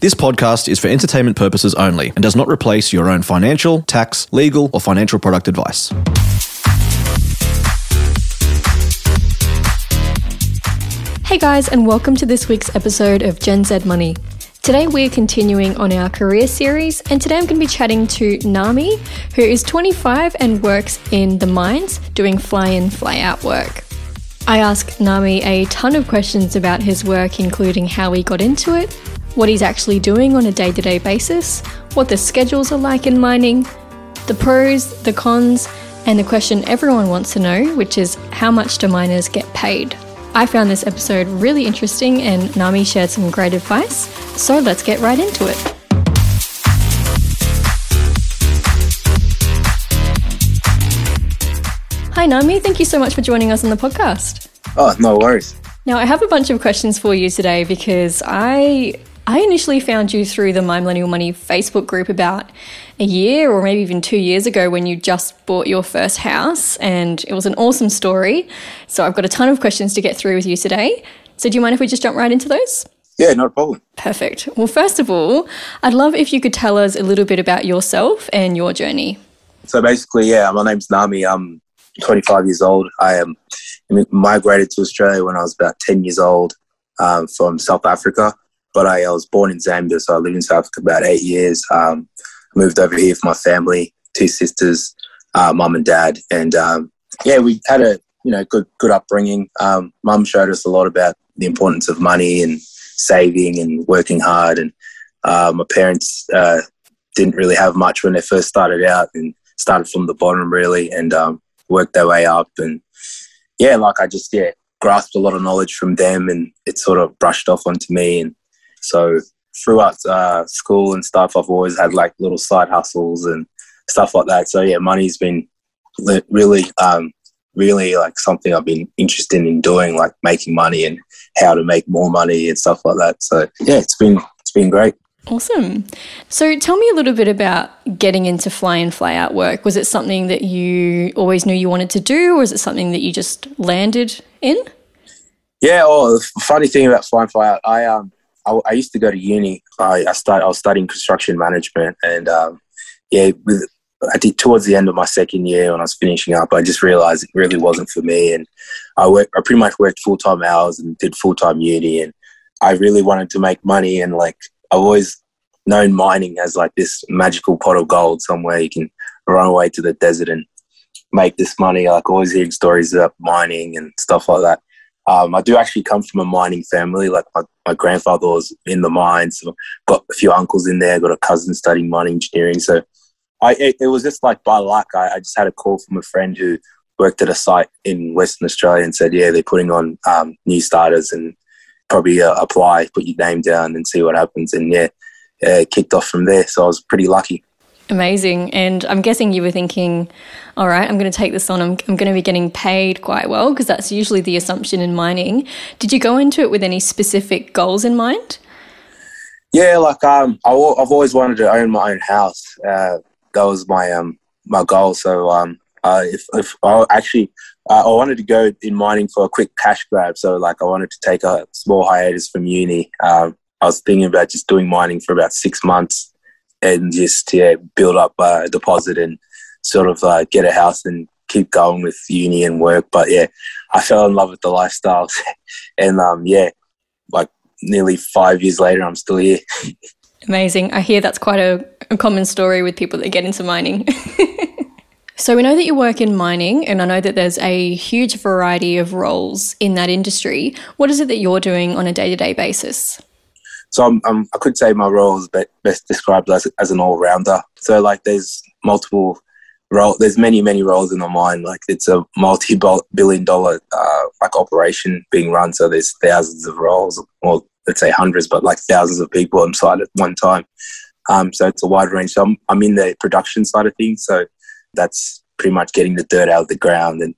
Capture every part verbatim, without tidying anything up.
This podcast is for entertainment purposes only and does not replace your own financial, tax, legal, or financial product advice. Hey guys, and welcome to this week's episode of Gen Z Money. Today we're continuing on our career series, and today I'm going to be chatting to Nami, who is twenty-five and works in the mines doing fly-in, fly-out work. I asked Nami a ton of questions about his work, including how he got into it, what he's actually doing on a day-to-day basis, what the schedules are like in mining, the pros, the cons, and the question everyone wants to know, which is how much do miners get paid? I found this episode really interesting and Nami shared some great advice, so let's get right into it. Hi Nami, thank you so much for joining us on the podcast. Oh, no worries. Now, I have a bunch of questions for you today because I I initially found you through the My Millennial Money Facebook group about a year or maybe even two years ago when you just bought your first house, and it was an awesome story. So I've got a ton of questions to get through with you today. So do you mind if we just jump right into those? Yeah, no problem. Perfect. Well, first of all, I'd love if you could tell us a little bit about yourself and your journey. So basically, yeah, my name's Nami. I'm twenty-five years old. I um, migrated to Australia when I was about ten years old um, from South Africa. But I, I was born in Zambia, so I lived in South Africa about eight years. Um, moved over here for my family, two sisters, uh, mum and dad, and um, yeah, we had a you know good good upbringing. Um, mum showed us a lot about the importance of money and saving and working hard. And uh, my parents uh, didn't really have much when they first started out, and started from the bottom really, and um, worked their way up. And yeah, like I just yeah grasped a lot of knowledge from them, and it sort of brushed off onto me. And so throughout uh, school and stuff, I've always had like little side hustles and stuff like that. So yeah, money's been li- really, um, really like something I've been interested in doing, like making money and how to make more money and stuff like that. So yeah, it's been it's been great. Awesome. So tell me a little bit about getting into fly-in, fly-out work. Was it something that you always knew you wanted to do, or is it something that you just landed in? Yeah. Oh, the funny thing about fly-in, fly-out, I um. I used to go to uni. I, I started. I was studying construction management, and um, yeah, with, I did towards the end of my second year when I was finishing up. I just realised it really wasn't for me, and I worked. I pretty much worked full time hours and did full time uni, and I really wanted to make money. And like I've always known mining as like this magical pot of gold somewhere you can run away to the desert and make this money. Like always hearing stories about mining and stuff like that. Um, I do actually come from a mining family. Like my, my grandfather was in the mines. So got a few uncles in there. Got a cousin studying mining engineering. So I it, it was just like by luck. I, I just had a call from a friend who worked at a site in Western Australia and said, "Yeah, they're putting on um, new starters and probably uh, apply, put your name down, and see what happens." And yeah, uh, kicked off from there. So I was pretty lucky. Amazing. And I'm guessing you were thinking, all right, I'm going to take this on. I'm, I'm going to be getting paid quite well, because that's usually the assumption in mining. Did you go into it with any specific goals in mind? Yeah, like um, I, I've always wanted to own my own house. Uh, that was my um, my goal. So um, uh, if, if I actually, uh, I wanted to go in mining for a quick cash grab. So like I wanted to take a small hiatus from uni. Um, I was thinking about just doing mining for about six months. And just yeah, build up uh, a deposit and sort of uh, get a house and keep going with uni and work. But yeah, I fell in love with the lifestyle, and um, yeah, like nearly five years later, I'm still here. Amazing! I hear that's quite a, a common story with people that get into mining. So we know that you work in mining, and I know that there's a huge variety of roles in that industry. What is it that you're doing on a day-to-day basis? So I'm, I'm, I could say my role is best described as, as an all-rounder. So, like, there's multiple roles. There's many, many roles in the mine. Like, it's a multi-billion dollar, uh, like, operation being run. So there's thousands of roles, or let's say hundreds, but, like, thousands of people on site at one time. Um, so it's a wide range. So I'm, I'm in the production side of things. So that's pretty much getting the dirt out of the ground and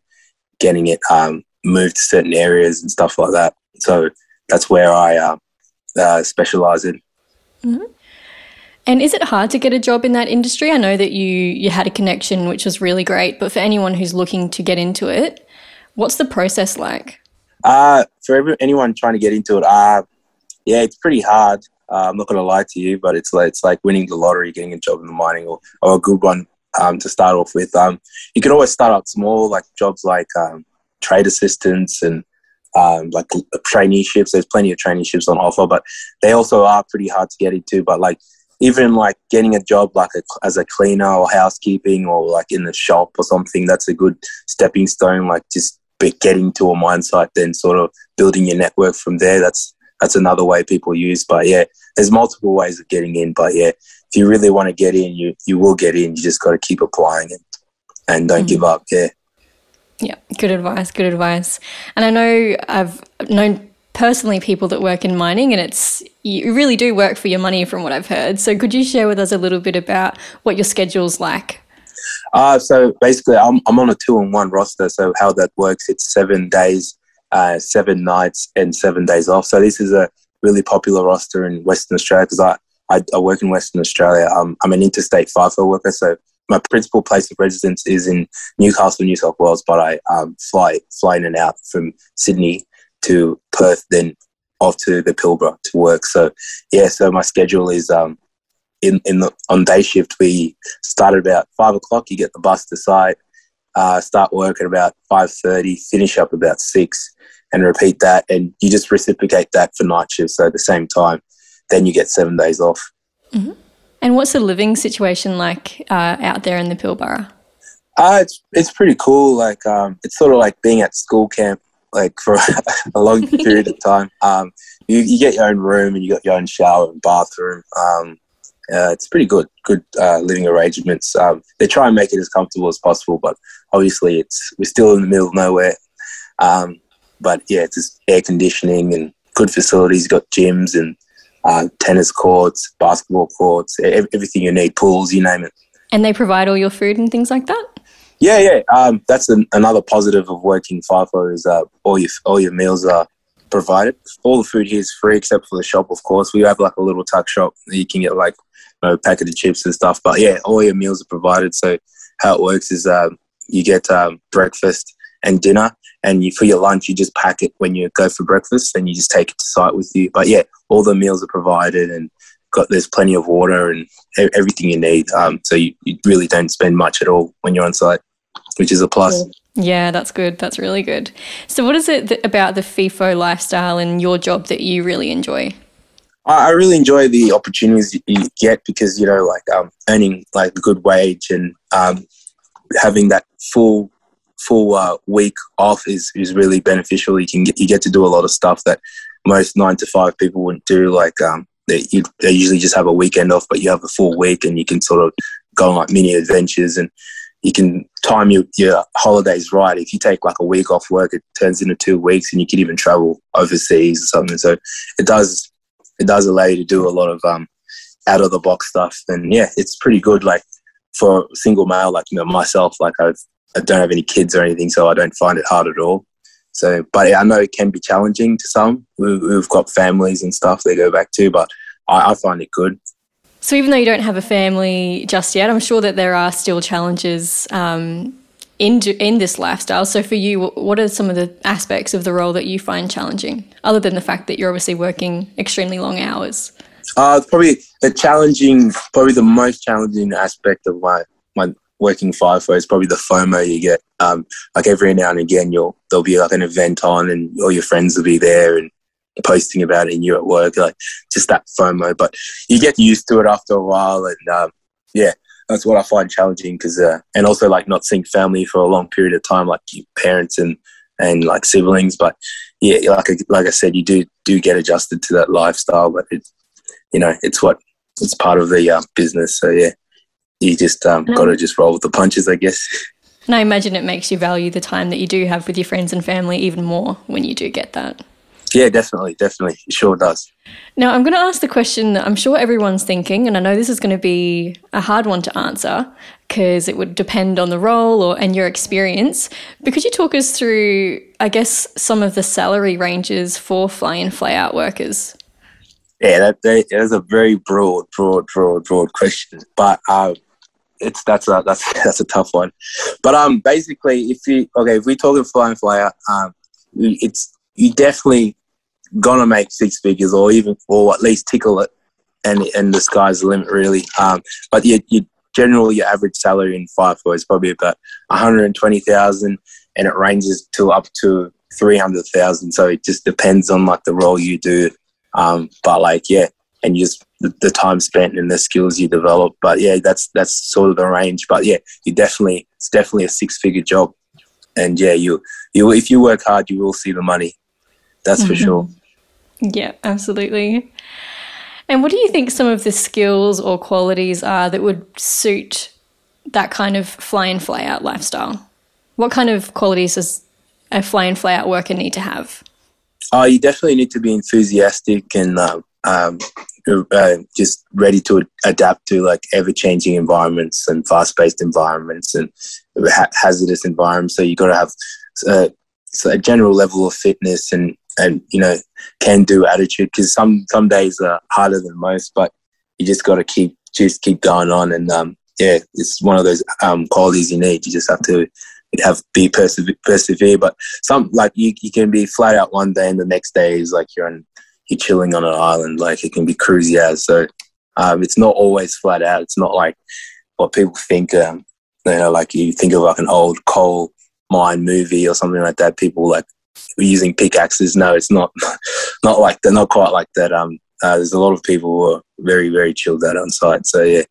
getting it um, moved to certain areas and stuff like that. So that's where I... Uh, Uh, specialise in. Mm-hmm. And is it hard to get a job in that industry? I know that you you had a connection, which was really great, but for anyone who's looking to get into it, what's the process like? Uh, for every, anyone trying to get into it, uh, yeah, it's pretty hard. Uh, I'm not going to lie to you, but it's like, it's like winning the lottery, getting a job in the mining, or, or a good one um, to start off with. Um, you can always start out small, like jobs like um, trade assistants and um, like traineeships. There's plenty of traineeships on offer, but they also are pretty hard to get into. But like even like getting a job like a, as a cleaner or housekeeping or like in the shop or something, that's a good stepping stone. Like just getting to a mine site, then sort of building your network from there. That's That's another way people use, but yeah, there's multiple ways of getting in. But yeah, if you really want to get in, you you will get in. You just got to keep applying and and don't mm. give up. Yeah, yeah, good advice. Good advice. And I know I've known personally people that work in mining, and it's you really do work for your money, from what I've heard. So could you share with us a little bit about what your schedule's like? Uh so basically, I'm I'm on a two and one roster. So how that works, it's seven days. Uh, seven nights and seven days off. So this is a really popular roster in Western Australia because I, I, I work in Western Australia. Um, I'm an interstate FIFO worker, so my principal place of residence is in Newcastle, New South Wales, but I um, fly, fly in and out from Sydney to Perth, then off to the Pilbara to work. So, yeah, so my schedule is um, in, in the, on day shift, we start at about five o'clock, you get the bus to site, uh, start work at about five thirty, finish up about six. And repeat that, and you just reciprocate that for night shifts. So at the same time, then you get seven days off. Mm-hmm. And what's the living situation like uh, out there in the Pilbara? Uh, it's it's pretty cool. Like um, it's sort of like being at school camp, like for a long period of time. Um, you, you get your own room, and you got your own shower and bathroom. Um, uh, it's pretty good, good uh, living arrangements. Um, they try and make it as comfortable as possible, but obviously, it's we're still in the middle of nowhere. Um, But, yeah, it's just air conditioning and good facilities. You've got gyms and uh, tennis courts, basketball courts, everything you need, pools, you name it. And they provide all your food and things like that? Yeah, yeah. Um, that's an, another positive of working FIFO is uh, all your all your meals are provided. All the food here is free except for the shop, of course. We have, like, a little tuck shop that you can get, like, you know, a packet of chips and stuff. But, yeah, all your meals are provided. So how it works is um, you get um, breakfast and dinner. And you, for your lunch, you just pack it when you go for breakfast and you just take it to site with you. But, yeah, all the meals are provided and got there's plenty of water and everything you need. Um, so you, you really don't spend much at all when you're on site, which is a plus. Yeah, that's good. That's really good. So what is it th- about the FIFO lifestyle and your job that you really enjoy? I, I really enjoy the opportunities you get because, you know, like um, earning like a good wage and um, having that full – full uh, week off is, is really beneficial. You can get, you get to do a lot of stuff that most nine to five people wouldn't do. Like um, they, you, they usually just have a weekend off, but you have a full week and you can sort of go on like mini adventures and you can time your, your holidays right. If you take like a week off work, it turns into two weeks and you can even travel overseas or something. So it does it does allow you to do a lot of um, out of the box stuff. And yeah, it's pretty good. Like for a single male like you know, myself, like I've I don't have any kids or anything, so I don't find it hard at all. So, but yeah, I know it can be challenging to some. We've got families and stuff they go back to, but I, I find it good. So even though you don't have a family just yet, I'm sure that there are still challenges um, in in this lifestyle. So for you, what are some of the aspects of the role that you find challenging, other than the fact that you're obviously working extremely long hours? Uh, probably the challenging, probably the most challenging aspect of my my. Working FIFO is probably the FOMO you get. Um, like every now and again, you'll there'll be like an event on, and all your friends will be there and posting about it, and you're at work. Like just that FOMO, but you get used to it after a while. And um, yeah, that's what I find challenging. Because uh, and also like not seeing family for a long period of time, like your parents and and like siblings. But yeah, like I, like I said, you do do get adjusted to that lifestyle. But it, you know, it's what it's part of the uh, business. So yeah. You just um, got to just roll with the punches, I guess. And I imagine it makes you value the time that you do have with your friends and family even more when you do get that. Yeah, definitely, definitely. It sure does. Now, I'm going to ask the question that I'm sure everyone's thinking, and I know this is going to be a hard one to answer because it would depend on the role or and your experience. But could you talk us through, I guess, some of the salary ranges for fly-in, fly-out workers? Yeah, that, that is a very broad, broad, broad, broad question. But... Um, It's that's a that's that's a tough one, but um basically if you okay if we talking fly in fly out um it's you definitely gonna make six figures or even or at least tickle it and and the sky's the limit, really. Um, but you, you generally your average salary in FIFO is probably about one hundred and twenty thousand, and it ranges to up to three hundred thousand. So it just depends on like the role you do. Um, but like yeah, and just the, the time spent and the skills you develop. But yeah, that's that's sort of the range. But yeah, you definitely it's definitely a six figure job, and yeah, you you if you work hard, you will see the money. That's mm-hmm. for sure. Yeah, absolutely. And what do you think some of the skills or qualities are that would suit that kind of fly in, fly out lifestyle? What kind of qualities does a fly in, fly out worker need to have? Oh, you definitely need to be enthusiastic and uh, um, uh, just ready to adapt to like ever-changing environments and fast-paced environments and ha- hazardous environments. So you've got to have uh, so a general level of fitness and and you know can-do attitude, because some some days are harder than most, but you just got to keep just keep going on. And um, yeah, it's one of those um, qualities you need. You just have to have be persevere, persevere. But some like you, you can be flat out one day, and the next day is like you're on you're chilling on an island. Like it can be cruisy as. So um, it's not always flat out. It's not like what people think. Um, you know, like you think of like an old coal mine movie or something like that. People like. We're using pickaxes. No, it's not not like that, not quite like that. Um, uh, there's a lot of people who are very, very chilled out on site. So yeah,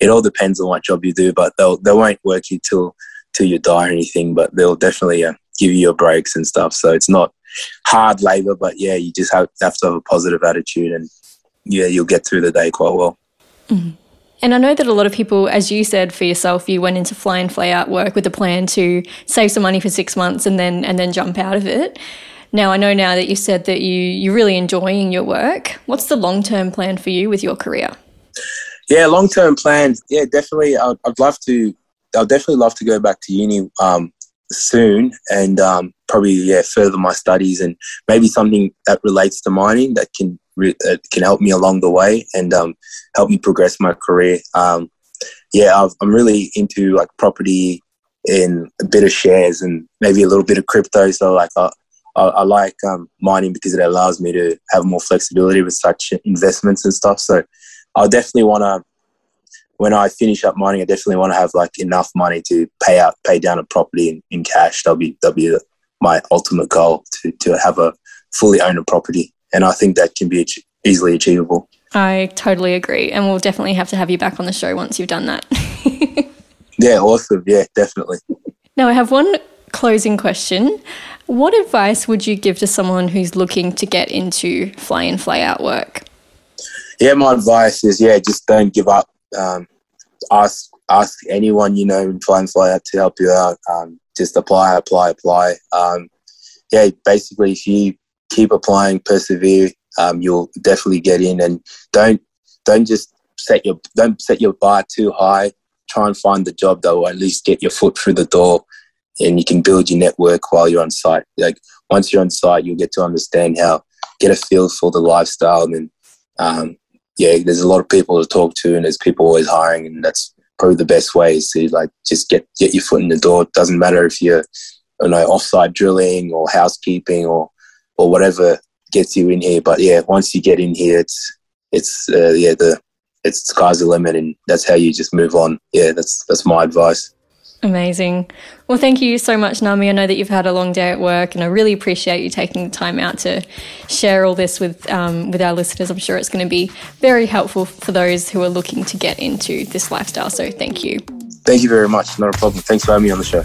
it all depends on what job you do, but they'll they won't work you till till you die or anything. But they'll definitely uh, give you your breaks and stuff. So it's not hard labor, but yeah, you just have, have to have a positive attitude, and yeah, you'll get through the day quite well. Mm-hmm. And I know that a lot of people, as you said for yourself, you went into fly in, fly out work with a plan to save some money for six months and then and then jump out of it. Now, I know now that you said that you, you're really enjoying your work. What's the long-term plan for you with your career? Yeah, long-term plans. Yeah, definitely. I'd, I'd love to, I'll definitely love to go back to uni um, soon and um, probably, yeah, further my studies and maybe something that relates to mining that can It can help me along the way and um, help me progress my career. Um, yeah, I've, I'm really into like property and a bit of shares and maybe a little bit of crypto. So like I, I, I like um, mining because it allows me to have more flexibility with such investments and stuff. So I'll definitely want to, when I finish up mining, I definitely want to have like enough money to pay out, pay down a property in, in cash. That'll be, that'll be my ultimate goal, to, to have a fully owned property. And I think that can be easily achievable. I totally agree. And we'll definitely have to have you back on the show once you've done that. Yeah, awesome. Yeah, definitely. Now, I have one closing question. What advice would you give to someone who's looking to get into fly in, fly out work? Yeah, my advice is, yeah, just don't give up. Um, ask ask anyone you know in fly in, fly out to help you out. Um, just apply, apply, apply. Um, yeah, basically, if you keep applying, persevere. Um, you'll definitely get in, and don't don't just set your don't set your bar too high. Try and find the job that will at least get your foot through the door, and you can build your network while you're on site. Like once you're on site, you'll get to understand how get a feel for the lifestyle. And um, yeah, there's a lot of people to talk to, and there's people always hiring, and that's probably the best way is to like just get get your foot in the door. It doesn't matter if you're you know offsite drilling or housekeeping or or whatever gets you in here. But yeah, once you get in here, it's, it's, uh, yeah, the, it's sky's the limit, and that's how you just move on. Yeah. That's, that's my advice. Amazing. Well, thank you so much, Nami. I know that you've had a long day at work, and I really appreciate you taking the time out to share all this with, um, with our listeners. I'm sure it's going to be very helpful for those who are looking to get into this lifestyle. So thank you. Thank you very much. Not a problem. Thanks for having me on the show.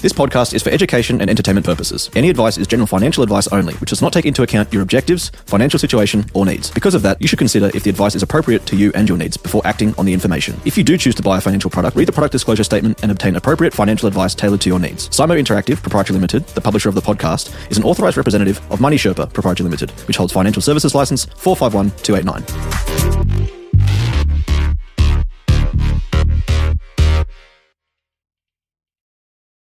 This podcast is for education and entertainment purposes. Any advice is general financial advice only, which does not take into account your objectives, financial situation, or needs. Because of that, you should consider if the advice is appropriate to you and your needs before acting on the information. If you do choose to buy a financial product, read the product disclosure statement and obtain appropriate financial advice tailored to your needs. Simo Interactive Proprietary Limited, the publisher of the podcast, is an authorized representative of MoneySherpa Proprietary Limited, which holds financial services license four five one two eight nine.